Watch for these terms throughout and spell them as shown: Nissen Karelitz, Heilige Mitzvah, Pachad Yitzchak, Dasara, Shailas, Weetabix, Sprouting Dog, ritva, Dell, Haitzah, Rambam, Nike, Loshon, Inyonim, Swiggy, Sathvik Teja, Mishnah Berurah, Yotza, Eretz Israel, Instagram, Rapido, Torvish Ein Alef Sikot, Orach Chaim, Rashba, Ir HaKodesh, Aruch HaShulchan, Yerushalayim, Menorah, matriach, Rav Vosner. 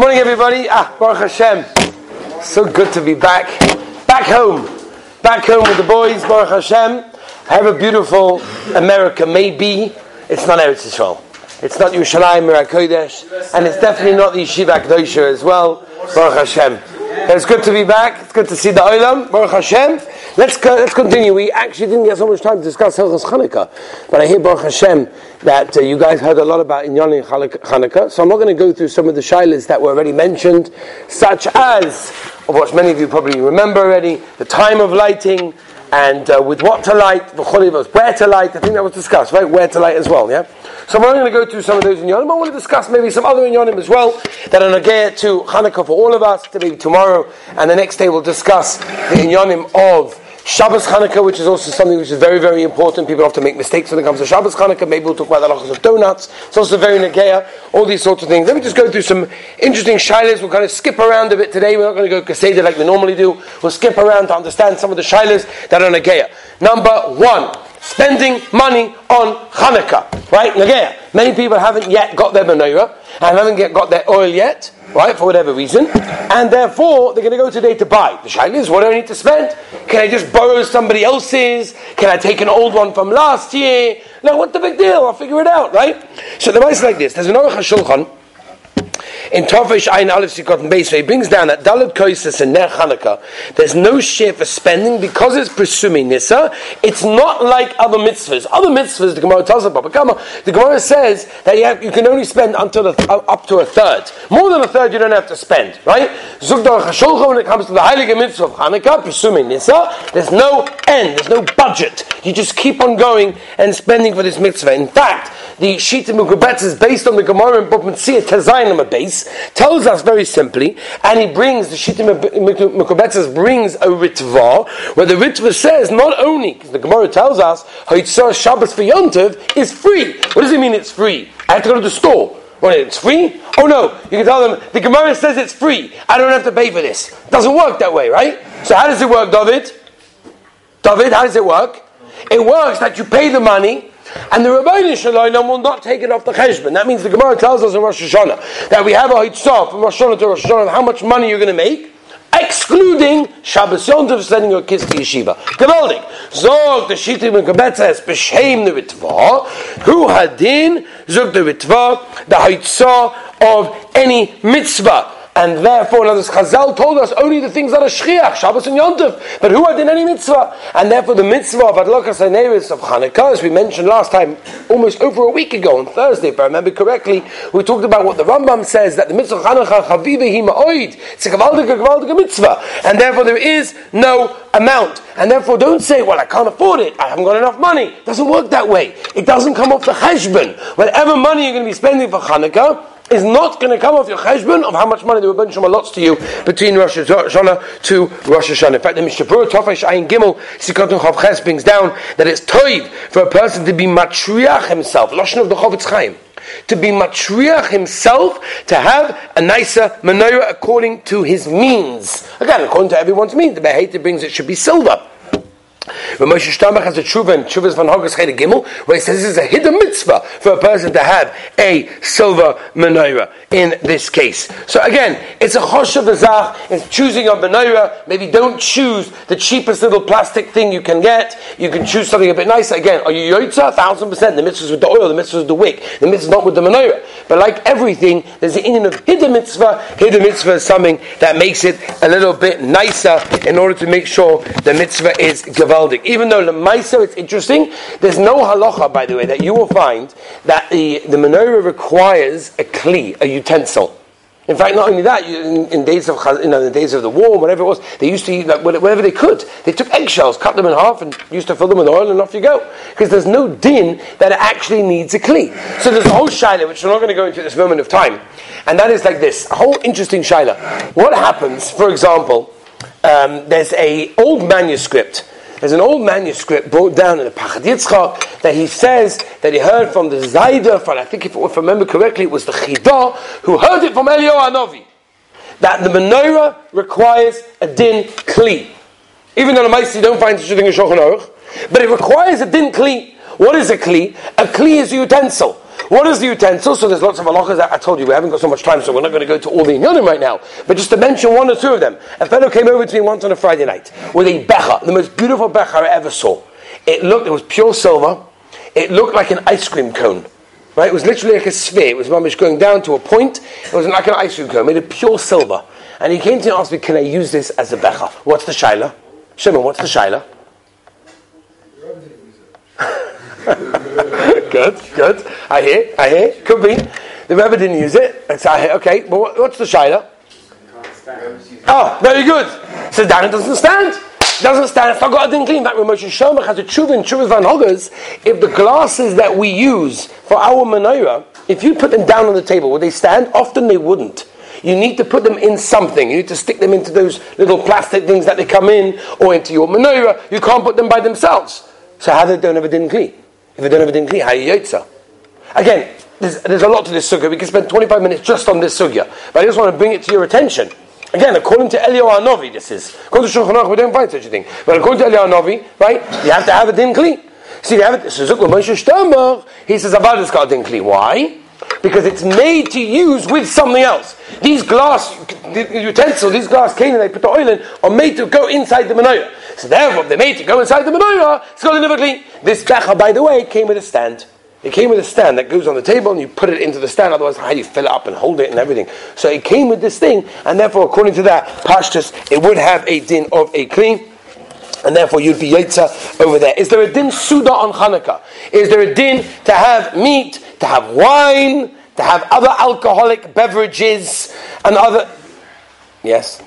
Morning, everybody. Baruch Hashem. So good to be back. Back home with the boys. Baruch Hashem. I have a beautiful America, maybe. It's not Eretz Israel. It's not Yerushalayim, Ir HaKodesh. And it's definitely not the Yeshiva HaKodesh as well. Baruch Hashem. It's good to be back. It's good to see the Olam. Baruch Hashem. Let's continue. We actually didn't get so much time to discuss Hilchos Hanukkah, but I hear Baruch Hashem that you guys heard a lot about Inyonim Hanukkah. So I'm not going to go through some of the shilas that were already mentioned, such as what many of you probably remember already: the time of lighting and with what to light, the cholivos, where to light. I think that was discussed, right? Where to light as well. Yeah. So I'm only going to go through some of those Inyonim. I want to discuss maybe some other Inyonim as well that are negiah to Hanukkah for all of us. To maybe tomorrow and the next day we'll discuss the Inyonim of Shabbos Hanukkah, which is also something which is very, very important. People often make mistakes when it comes to Shabbos Hanukkah. Maybe we'll talk about the lachas of donuts. It's also very negiah, all these sorts of things. Let me just go through some interesting shilas. We'll kind of skip around a bit today. We're not going to go kaseda like we normally do. We'll skip around to understand some of the shilas that are negiah. Number one, spending money on Hanukkah, right? Negiah. Many people haven't yet got their menorah and haven't yet got their oil yet, right, for whatever reason, and therefore they're going to go today to buy. The shaila is, what do I need to spend? Can I just borrow somebody else's? Can I take an old one from last year? No, what's the big deal? I'll figure it out, right? So the advice is like this. There's an Orach Chaim in Torvish Ein Alef Sikot and Beis, where he brings down that Dalad Koises and Ner Hanukkah, there's no share for spending because it's presuming Nisa. It's not like other mitzvahs. Other mitzvahs, the Gemara tells us about. The Gemara says that you can only spend until up to a third. More than a third, you don't have to spend, right? When it comes to the Heilige Mitzvah of Hanukkah, presuming Nisa, there's no end, there's no budget. You just keep on going and spending for this mitzvah. In fact, the Shita Mugubetz is based on the Gemara in Bopmatsiyah Tezayin a base. Tells us very simply, and he brings the Shita Mikobetzes brings a ritva where the ritva says not only because the Gemara tells us Haitzah Shabbos for Yontav is free. What does it mean? It's free. I have to go to the store. Well, it's free? Oh no! You can tell them the Gemara says it's free. I don't have to pay for this. It doesn't work that way, right? So how does it work, David, how does it work? It works that you pay the money. And the Rabbeinu Shalom will not take it off the cheshbon. That means the Gemara tells us in Rosh Hashanah that we have a Haitzah from Rosh Hashanah to Rosh Hashanah, how much money you're going to make, excluding Shabbos Yontav, sending your kids to Yeshiva. Gemeldig. Zog the Shittim and Kabetzes, Beshem the Ritva, Hu Hadin, Zog the Ritva, the Haitzah of any mitzvah. And therefore, Chazal told us only the things that are shchiach, Shabbos and Yontif, but who are in any mitzvah? And therefore, the mitzvah of Adlokas HaNeris of Hanukkah, as we mentioned last time, almost over a week ago on Thursday, if I remember correctly, we talked about what the Rambam says that the mitzvah of Hanukkah chavivehi ma'oid. It's a gavaldiga mitzvah, and therefore there is no amount. And therefore, don't say, "Well, I can't afford it. I haven't got enough money." It doesn't work that way. It doesn't come off the cheshbon. Whatever money you're going to be spending for Hanukkah is not going to come off your cheshbon of how much money the Rebbeinu Shalom allots to you between Rosh Hashanah to Rosh Hashanah. In fact, the Mishnah Berurah Tofash Ayin Gimel Sikot and Chav Ches brings down that it's toiv for a person to be matriach himself, lashon of the Orach Chaim, to be matriach himself, to have a Nisa menorah according to his means. Again, according to everyone's means. The Behayta brings it should be silver. Moshe Shtamach has a tshuva and tshuva is van Hogas Chayda Gimel, where he says this is a hidden mitzvah for a person to have a silver menorah in this case. So again, it's a choshev hazach, it's choosing a menorah. Maybe don't choose the cheapest little plastic thing you can get. You can choose something a bit nicer. Again, are you yotza? 1,000%. The mitzvah's with the oil, the mitzvah's with the wick, the mitzvah's not with the menorah. But like everything, there's the inyan of hidden mitzvah. Hidden mitzvah is something that makes it a little bit nicer in order to make sure the mitzvah is gevaldig. Even though l'maisa, it's interesting, there's no halacha, by the way, that you will find that the menorah requires a kli, a utensil. In fact, not only that, in the days of the war, whatever it was, they used to eat like, whatever they could. They took eggshells, cut them in half, and used to fill them with oil, and off you go. Because there's no din that it actually needs a kli. So there's a whole shaila, which we're not going to go into at this moment of time. And that is like this, a whole interesting shaila. What happens, for example, there's an old manuscript. There's an old manuscript brought down in the Pachad Yitzchak that he says that he heard from the Zayda, I think if I remember correctly, it was the Chida, who heard it from Eliyahu Hanavi, that the menorah requires a din kli. Even though the Maisi don't find such a thing in Shulchan Aruch, but it requires a din kli. What is a kli? A kli is a utensil. What is the utensil? So there's lots of halachas. I told you we haven't got so much time, so we're not going to go to all the Inyonim right now, but just to mention one or two of them. A fellow came over to me once on a Friday night with a becha, the most beautiful becha I ever saw. It was pure silver. It looked like an ice cream cone. Right? It was literally like a sphere. It was mamish going down to a point. It was like an ice cream cone, made of pure silver. And he came to me and asked me, can I use this as a becha? What's the shaila? Shimon, what's the shaila? Good. I hear. Could be. The Rebbe didn't use it. Okay, but what's the shaila? Oh, very good. So down it doesn't stand. It's not got a din clean. In fact, when Moshe Shomach has a tshuva and tshuva van hoggers, if the glasses that we use for our menorah, if you put them down on the table, would they stand? Often they wouldn't. You need to put them in something. You need to stick them into those little plastic things that they come in, or into your menorah. You can't put them by themselves. So how do they don't have a din clean? If they don't have a din clean, how do you Haitzah? Again, there's a lot to this sugya. We can spend 25 minutes just on this sugya. But I just want to bring it to your attention. Again, according to Eliyahu Hanavi, this is. According to Shulchan Aruch, we don't find such a thing. But according to Eliyahu Hanavi, right, you have to have a din kli. See, you have it. He says about this called din kli. Why? Because it's made to use with something else. These glass utensils, these glass canaan they put the oil in, are made to go inside the menorah. So therefore, they're made to go inside the menorah. It's called din kli. This becha, by the way, came with a stand. It came with a stand that goes on the table and you put it into the stand, otherwise how do you fill it up and hold it and everything? So it came with this thing, and therefore according to that, Pashtus, it would have a din of a clean, and therefore you'd be Yaitzah over there. Is there a din Suda on Hanukkah? Is there a din to have meat, to have wine, to have other alcoholic beverages and other... Yes?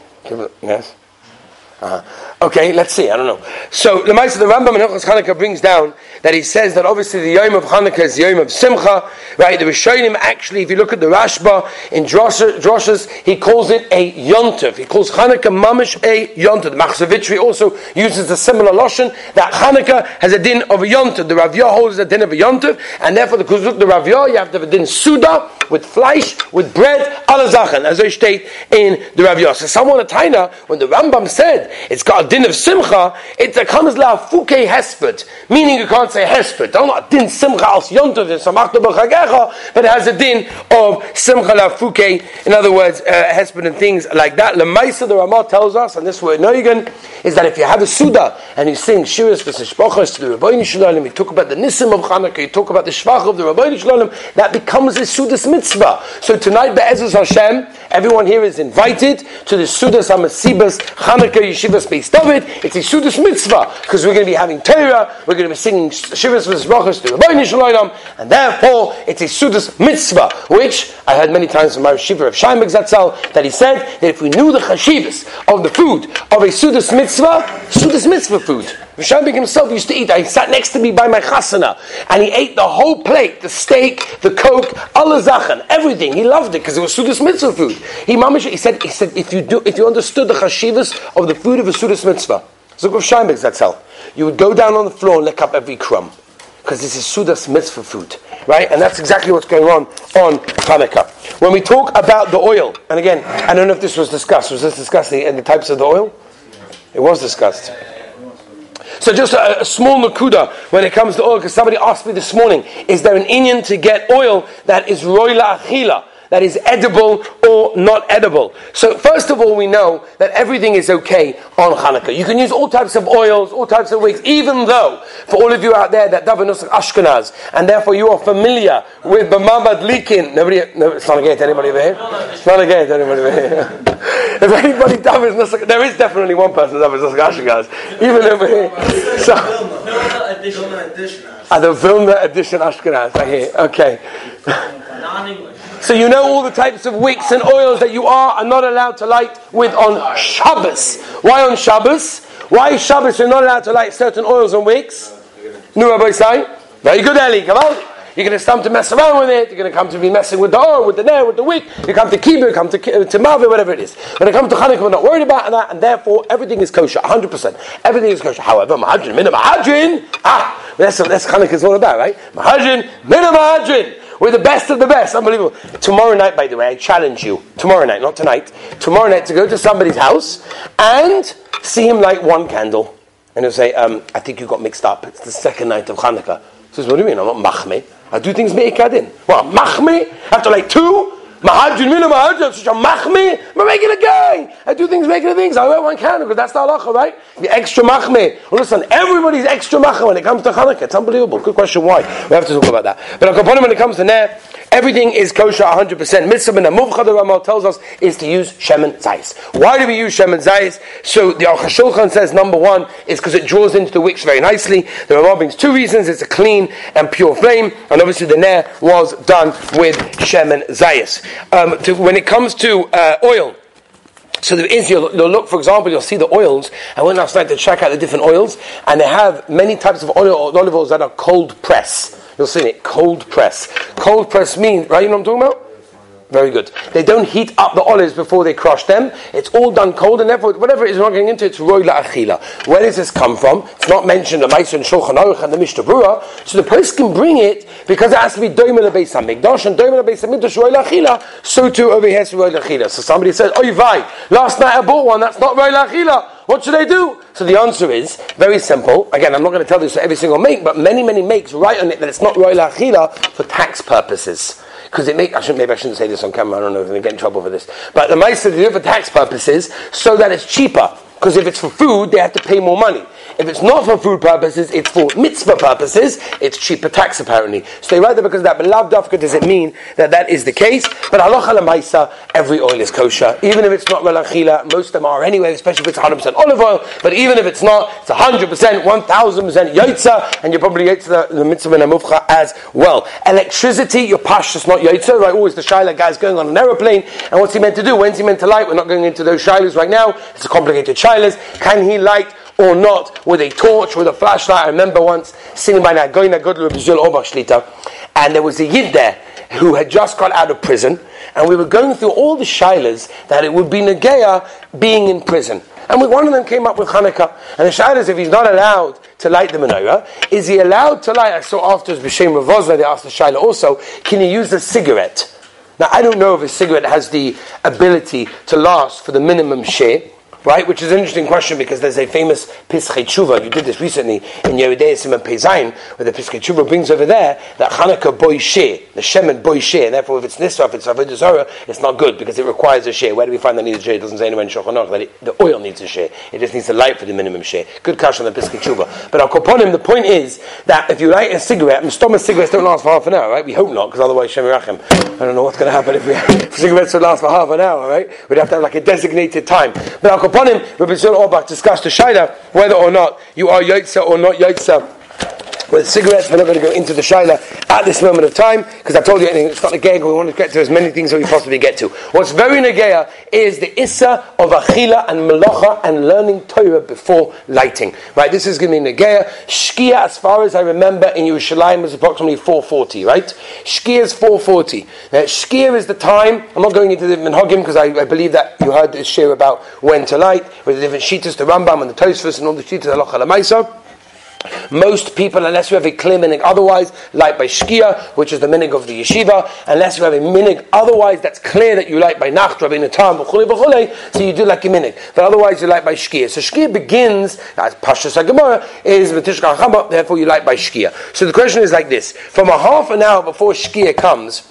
Okay, let's see. I don't know. So the Rambam in Orach Chaim brings down that he says that obviously the Yom of Hanukkah is the Yom of Simcha, right? The Rishonim actually, if you look at the Rashba in Droshes, he calls it a Yontav. He calls Hanukkah mamish a Yontav. The Machzavitri also uses a similar loshon that Hanukkah has a din of a Yontav. The Rav Yah holds a din of a Yontav, and therefore because look, the Rav Yah, you have to have a din Suda with flesh, with bread, alazachen, as they state in the Rav Yah. So someone at Taina, when the Rambam said it's got a din of simcha, it comes la fuke hesped, meaning you can't say hesped. Don't not din simcha al yontav samachta b'chagecha, but it has a din of simcha la fuke. In other words, hesped and things like that. Lemaisa the Ramah tells us, and this word noigan is that if you have a suda and you sing shiras v'sishpachas to the Rabbeinu Shalom, you talk about the nisim of Hanukkah, you talk about the shvach of the Rabbeinu Shalom, that becomes a sudas mitzvah. So tonight be'ezus Hashem, everyone here is invited to the sudas hamasibas Hanukkah Yeshiva. Based of it, it's a Sudas mitzvah because we're going to be having Torah, we're going to be singing Shivas V'Zrachas to Rabbeinu Shalom, and therefore it's a Sudas mitzvah, which I heard many times from my Yeshiva of Shaimek Zatzal that he said that if we knew the Chashivas of the food of a Sudas mitzvah food. Shaimek himself used to eat. He sat next to me by my chasana and he ate the whole plate, the steak, the coke, Allah Zachan, everything. He loved it because it was Sudas mitzvah food. He said if you understood the Chashivas of the food of a Sudas mitzvah, Zuk of Shaimbeks, that's how you would go down on the floor and lick up every crumb, because this is Sudas mitzvah food, right? And that's exactly what's going on Hanukkah. When we talk about the oil, and again, I don't know if this was discussed. Was this discussed and the types of the oil? It was discussed. So just a small nakuda when it comes to oil, because somebody asked me this morning, is there an inyan to get oil that is roila achila, that is edible or not edible? So first of all, we know that everything is okay on Hanukkah. You can use all types of oils, all types of wigs, even though, for all of you out there that daven nusach Ashkenaz, and therefore you are familiar with b'ma madlikin. It's not against anybody over here? It's not against anybody over here. If anybody davens nusach, there is definitely one person that davens nusach Ashkenaz, even over here. So, the Vilna edition Ashkenaz, I hear, okay. So you know all the types of wicks and oils that you are not allowed to light with on Shabbos. Why on Shabbos? Why Shabbos you're not allowed to light certain oils and wicks? No, Rabbi Sai. Very good, Eli. Come on. You're going to come to mess around with it. You're going to come to be messing with the oil, with the nail, with the wick. You come to kibbutz, you come to Mavi, whatever it is. When it comes to Hanukkah, we're not worried about that, and therefore everything is kosher, 100%. Everything is kosher. However, Mahadrin, Mina Mahadrin. That's what Hanukkah is all about, right? Mahadrin, Mina Mahadrin. We're the best of the best. Unbelievable. Tomorrow night, by the way, I challenge you. Tomorrow night, not tonight. Tomorrow night to go to somebody's house and see him light one candle. And he'll say, I think you got mixed up. It's the second night of Hanukkah. He says, what do you mean? I'm not machmeh. I do things me'ikadin. Well, machme, after like two, I'm a regular guy. I do things, regular things. I wear one candle because that's the halacha, right? The extra machmeh. Well, listen, everybody's extra machmeh when it comes to Hanukkah. It's unbelievable. Good question, why? We have to talk about that. But on Kaponim, when it comes to Ner, everything is kosher 100%. Mitzvah and the Muvcha, the Rambam tells us, is to use Shem and Zayis. Why do we use Shem and Zayis? So the Aruch HaShulchan says, number one, is because it draws into the wicks very nicely. The Rambam brings two reasons. It's a clean and pure flame. And obviously the Ner was done with Shem and Zayis. When it comes to oil, so there is, you'll look, for example, you'll see the oils. I went last night to check out the different oils, and they have many types of olive oils that are cold press. You'll see it, cold press. Cold press means, right, you know what I'm talking about? Very good. They don't heat up the olives before they crush them. It's all done cold, and therefore, whatever it is we're not getting into, it's roi la'achila. Where does this come from? It's not mentioned in the Maisa and Shulchan Aruch and the Mishnah Brura, so the place can bring it because it has to be doimel lebeis hamikdash, and doimel lebeis hamikdash roi la'achila, so too over here is roi la'achila. So somebody says, "Oy vay, last night I bought one, that's not roi la'achila. What should I do?" So the answer is very simple. Again, I'm not going to tell you every single make, but many, many makes write on it that it's not roi la'achila for tax purposes. Because it makes, maybe I shouldn't say this on camera, I don't know if I'm going to get in trouble for this. But the mice they do it for tax purposes so that it's cheaper. Because if it's for food, they have to pay more money. If it's not for food purposes, it's for mitzvah purposes, it's cheaper tax apparently. So they write that because of that, but lav dafka does it mean that is the case? But halacha l'maisa, every oil is kosher. Even if it's not roi la'achila, most of them are anyway, especially if it's 100% olive oil, but even if it's not, it's 100%, 1000% yotza, and you probably yotza the mitzvah and amufcha as well. Electricity, your pash is not yotza, right? Always the shaila guy's going on an aeroplane, and what's he meant to do? When's he meant to light? We're not going into those shailas right now. It's a complicated shailas. Can he light or not, with a torch, with a flashlight? I remember once singing by Nagoina Godlu B'Zul Omar Shlita, and there was a Yid there who had just got out of prison, and we were going through all the Shailas that it would be negiah being in prison. And one of them came up with Hanukkah, and the Shailas, if he's not allowed to light the menorah, is he allowed to light? I saw after B'Shem Ravozla, they asked the Shaila also, can he use a cigarette? Now, I don't know if a cigarette has the ability to last for the minimum share. Right, which is an interesting question because there's a famous Piskei Tshuva. You did this recently in Yeridei Siman Pei Zayin, where the Piskei Tshuva brings over there that Hanukkah boy share, the shemen boy share, and therefore if it's nisra, if it's avodah zarah, it's not good because it requires a share. Where do we find that needs a share? It doesn't say anywhere in Shulchan Aruch that the oil needs a share. It just needs to light for the minimum share. Good cash on the Piskei Tshuva. But I'll call upon him. The point is that if you light a cigarette, and stomach cigarettes don't last for half an hour, right? We hope not, because otherwise Shem Yerachem. I don't know what's going to happen if cigarettes would last for half an hour, right? We'd have to have like a designated time. But I'll upon him, Rabbi Zul Orbach discussed the Shaila whether or not you are Yotza or not Yotza with cigarettes. We're not going to go into the Shaila at this moment of time because I told you it's not a gag. We want to get to as many things as we possibly get to. What's very negeah is the issa of achila and melacha and learning Torah before lighting. Right, this is going to be negeah. Shkia, as far as I remember, in Yerushalayim was approximately 4:40. Right, Shkia is 4:40. Shkia is the time. I'm not going into the minhagim because I believe that you heard this share about when to light with the different shitas, the Rambam and the Tosfos and all the shitas halacha l'maisa. Most people, unless you have a clear minig otherwise, light by shkia, which is the minig of the yeshiva. Unless you have a minig otherwise, that's clear that you light by nacht, rabbi natam, so you do like a minig. But otherwise, you light by shkia. So shkia begins, as Pashas HaGemara is v'tishkach haba, therefore you light by shkia. So the question is like this: from a half an hour before shkia comes,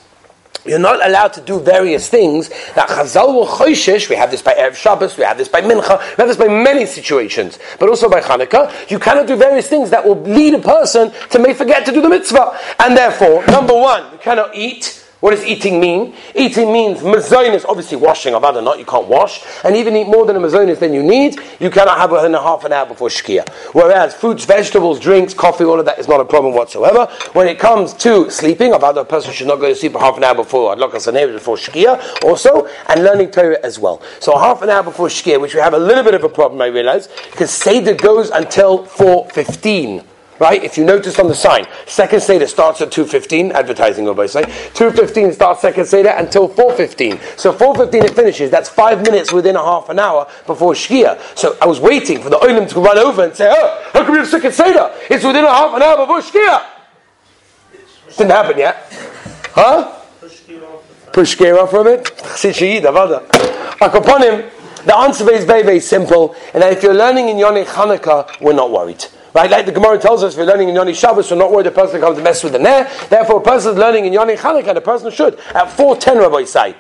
you're not allowed to do various things that Chazal will Choshesh. We have this by Erev Shabbos, we have this by Mincha, we have this by many situations, but also by Hanukkah. You cannot do various things that will lead a person to may forget to do the mitzvah. And therefore, number one, you cannot eat. What does eating mean? Eating means mazonis, obviously washing, about or not, you can't wash, and even eat more than a mazonis than you need, you cannot have within a half an hour before shkia. Whereas fruits, vegetables, drinks, coffee, all of that is not a problem whatsoever. When it comes to sleeping, about a person should not go to sleep a half an hour before lachas and before shkia also, and learning Torah as well. So half an hour before shkia, which we have a little bit of a problem, I realize, because Seder goes until 4:15. Right, if you notice on the sign, second Seder starts at 2:15, advertising or by say, 2:15 starts second Seder until 4:15. So 4:15 it finishes, that's 5 minutes within a half an hour before Shkia. So I was waiting for the Olam to run over and say, "Oh, how come you have second Seder? It's within a half an hour before Shkia." Didn't happen yet. Huh? Push Shkia off from it? The answer is very, very simple, and that if you're learning in Inyonim Hanukkah, we're not worried. Right? Like the Gemara tells us, we're learning Inyonim Shabbos, we're not worried the person comes to mess with the Neh. Therefore, a person is learning Inyonim Hanukkah, the person should. At 4:10, Rabbi say,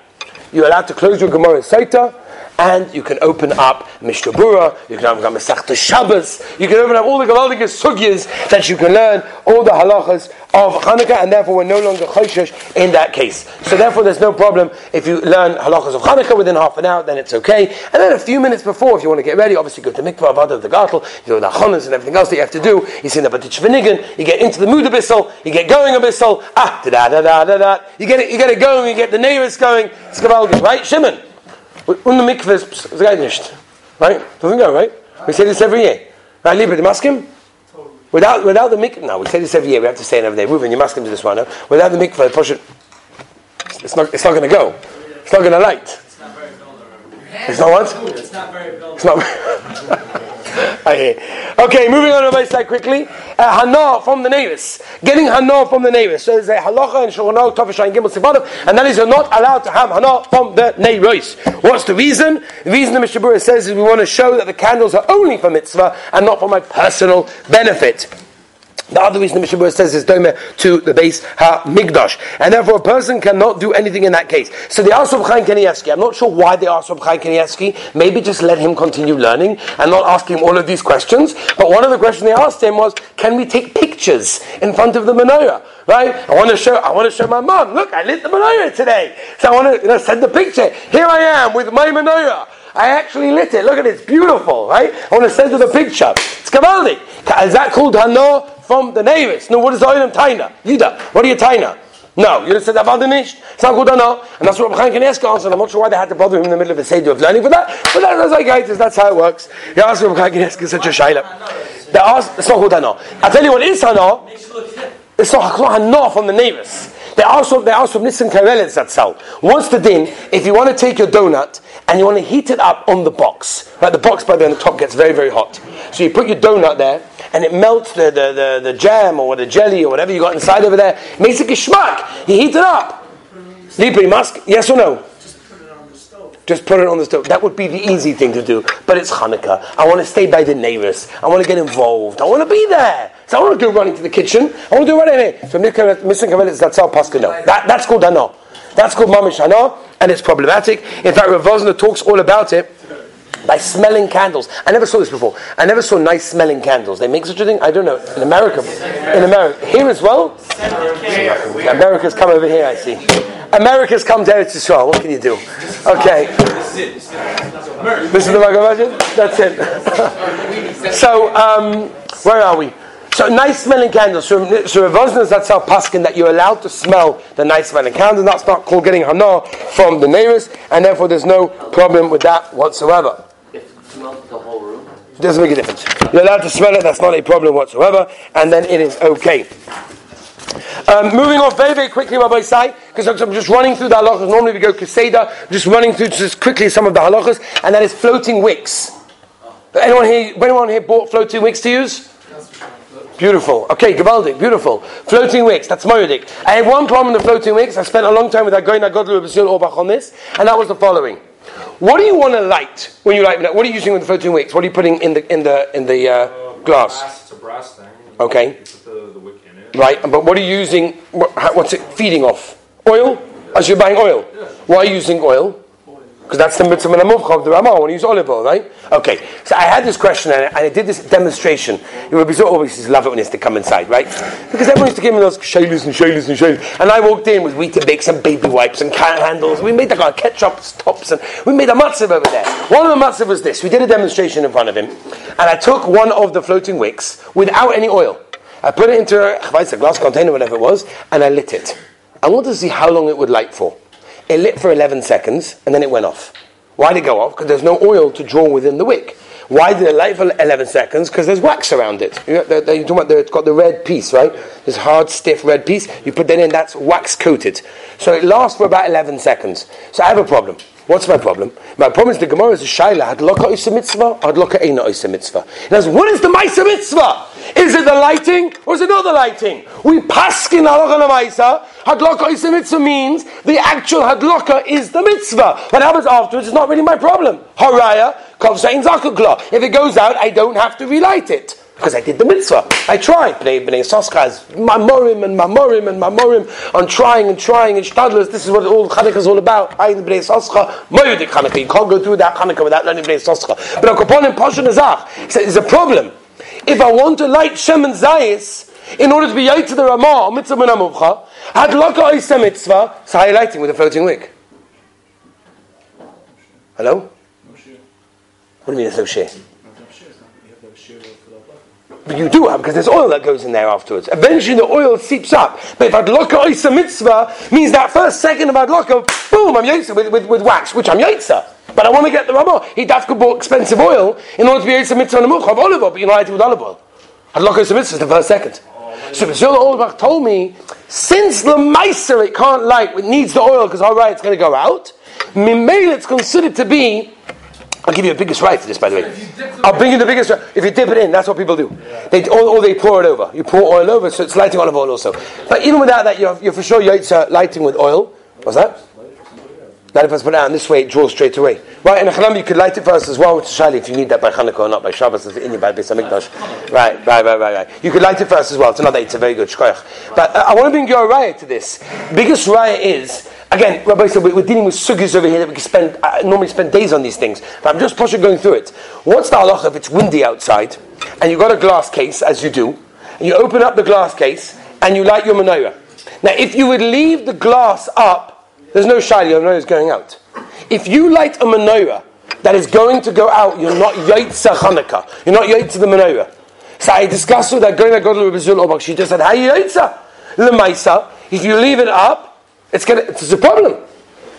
you're allowed to close your Gemara Saita, and you can open up Mishnah Berurah, you can open up Masechta Shabbos, you can open up all the Gavaldik Sugyas that you can learn, all the halachas of Hanukkah, and therefore we're no longer Choshesh in that case. So therefore there's no problem if you learn halachas of Hanukkah within half an hour, then it's okay. And then a few minutes before, if you want to get ready, obviously go to Mikvah, Avada, the Gartel, you do the Achonas and everything else that you have to do, you sing the Batich V'nigan, you get into the mood abyssal, you get going abyssal, you get it going, you get the neighbors going, it's Gavaldik, right? Shimon. Under mikvahs, it's not. Right? Doesn't go, right? We say this every year. Right, Libra, the maskim? Without the mikvah, no, we say this every year, we have to say it every day. Reuven, you maskim to this one, no? Without the mikvah, push it. It's not going to go. It's not going to light. It's not very builder. It's not what? It's not very builder. It's not. Okay, moving on Rabbi Sai quickly. Hana from the neighbors. Getting Hana from the neighbors. So there's a halacha in Shulchan Aruch, Torvish Ein Alef Sikot, and that is you're not allowed to have Hana from the neighbors. What's the reason? The reason the Mishnah Berurah says is we want to show that the candles are only for mitzvah and not for my personal benefit. The other reason the Mishnah Berurah says is Domeh to the Beis HaMikdash. And therefore a person cannot do anything in that case. So they asked Orach Chaim Kanievsky. I'm not sure why they asked Orach Chaim Kanievsky. Maybe just let him continue learning and not ask him all of these questions. But one of the questions they asked him was, can we take pictures in front of the menorah? Right? I want to show my mom. Look, I lit the menorah today. So I want to send the picture. Here I am with my menorah. I actually lit it. Look at it. It's beautiful, right? I want to send her the picture. It's kavaldik. Is that called Hana from the neighbors? No, what is the Olam Taina? Yida, what are you Taina? No, you said about the nish. It's not called Hana. And that's what Rabbi Chaim Kanievsky answered. I'm not sure why they had to bother him in the middle of a seder of learning for that. But that's like guys, that's how it works. You ask Rabbi Chaim Kanievsky such a shayla. They asked, it's not called Hana. I'll tell you what is Hana. It's not Hana from the neighbors. They ask from Nissen Karelitz, that's how. What's the din? If you want to take your donut and you want to heat it up on the box, right? The box by the top gets very, very hot. So you put your donut there and it melts the jam or the jelly or whatever you got inside over there. It makes a geschmack. You heat it up. Libri, mask, yes or no? Just put it on the stove. That would be the easy thing to do. But it's Hanukkah. I want to stay by the neighbors. I want to get involved. I want to be there. So I want to go running to the kitchen. I want to do running. So that's our Pascha. No. That's called Hana. That's called Mamish Hana. And it's problematic. In fact, Rav Vosner talks all about it by smelling candles. I never saw this before. I never saw nice smelling candles. They make such a thing? I don't know. In America. Here as well? America's come over here, I see. America's come to Eretz Israel. What can you do? Okay. This is the Magavajin? That's it. So, where are we? So, nice smelling candles. So, Rav Vosner, that's our paskin, that you're allowed to smell the nice smelling candle. That's not called getting Hana from the neighbors, and therefore there's no problem with that whatsoever. If it smells the whole room? It doesn't make a difference. You're allowed to smell it, that's not a problem whatsoever, and then it is okay. Moving off very, very quickly, Rabbi Sai, because I'm just running through the halachas. Normally we go kaseda, just running through just quickly some of the halachas, and that is floating wicks. Anyone here bought floating wicks to use? Beautiful. Okay, Gavaldik, beautiful. Floating wicks, that's moedik. I have one problem with the floating wicks. I spent a long time with Agoyin Agodlu B'Sil Orbach on this, and that was the following. What do you want to light when you light? What are you using with the floating wicks? What are you putting in the glass? It's a brass thing. Okay. Right, but what are you using? What's it feeding off? Oil? As you're buying oil. Why are you using oil? Because that's the mitzvah of the Rambam. I want to use olive oil, right? Okay. So I had this question and I did this demonstration. It would be so obvious to love it when it's to come inside, right? Because everyone used to give me those Shailas. And I walked in with Weetabix and baby wipes and can handles. We made like our ketchup tops and we made a matzav over there. One of the matzav was this. We did a demonstration in front of him and I took one of the floating wicks without any oil. I put it into a glass container, whatever it was, and I lit it. I wanted to see how long it would light for. It lit for 11 seconds, and then it went off. Why did it go off? Because there's no oil to draw within the wick. Why did it light for 11 seconds? Because there's wax around it. You're talking about it's got the red piece, right? This hard, stiff red piece. You put that in, that's wax coated. So it lasts for about 11 seconds. So I have a problem. What's my problem? My problem is the Gemara is a Shaila. Hadloka Oisa Mitzvah, Hadloka Eina Oisa Mitzvah. It has, what is the Maisa Mitzvah? Is it the lighting or is it not the lighting? We paskin Hadloka na Maisa. Hadloka Oisa Mitzvah means the actual Hadloka is the Mitzvah. What happens afterwards is not really my problem. Haraya, Kov Zain Zakukla. If it goes out, I don't have to relight it. Because I did the mitzvah. I tried. B'nei Soschaz, mamorim, on trying, and shtadlers. This is what all Hanukkah is all about. Ayin b'nei Soschaz, moyudik Hanukkah. You can't go through that Hanukkah without learning b'nei Soschaz. But Akoponim Pasha Nazach, it's a problem. If I want to light Shem and Zayis, in order to be Yaitz to the Ramah, Mitzvah Menamuvcha, had Laka Oiseh Mitzvah, so how are you lighting with a floating wick? Hello? What do you mean it's no shear? But you do have, because there's oil that goes in there afterwards. Eventually the oil seeps up. But if Adlaka Oiseh Mitzvah, means that first second of Adlaka, boom, I'm Yaitza with wax, which I'm Yaitza. But I want to get the Ramah. He dafka bought expensive oil in order to be Yaitza Mitzvah Menamuvcha of olive oil, but you're not lighting with olive oil. Adlaka Oiseh Mitzvah is the first second. So B'Zul Olbach told me, since L'Maiser it can't light, it needs the oil because alright it's going to go out, Mimel it's considered to be, I'll give you the biggest right for this by the way, I'll bring you the biggest right, if you dip it in, that's what people do, they pour it over, you pour oil over, so it's lighting olive oil also, but even without that you're for sure lighting with oil. What's that? That if I put it out this way, it draws straight away. Right, in Hanukkah you could light it first as well, which is Shaili, if you need that by Hanukkah or not, by Shabbos, it's in you, by Beis HaMikdash. Right. You could light it first as well. It's another, it's a very good shkoyach. But I want to bring your raya to this. Biggest raya is, again, Rabbi said, we're dealing with sugis over here that we can spend, normally spend days on these things. But I'm just going through it. What's the halacha if it's windy outside, and you've got a glass case, as you do, and you open up the glass case, and you light your menorah. Now, if you would leave the glass up, there's no shayla, your menorah is going out. If you light a menorah that is going to go out, you're not Yaitzah Hanukkah. You're not Yaitzah the menorah. So I discussed with that girl that got to Rabbi Zul Obach. She just said, how you Yaitzah? L'maisa, if you leave it up, it's a problem.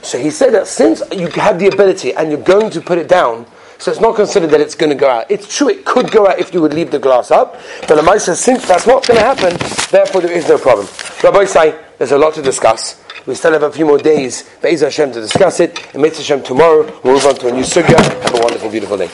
So he said that since you have the ability and you're going to put it down, so it's not considered that it's going to go out. It's true, it could go out if you would leave the glass up. But l'maisa, since that's not going to happen, therefore there is no problem. Rabbi say, there's a lot to discuss. We still have a few more days, Be'ez Hashem, to discuss it. And Mitzvah Hashem tomorrow. We'll move on to a new sugya. Have a wonderful, beautiful day.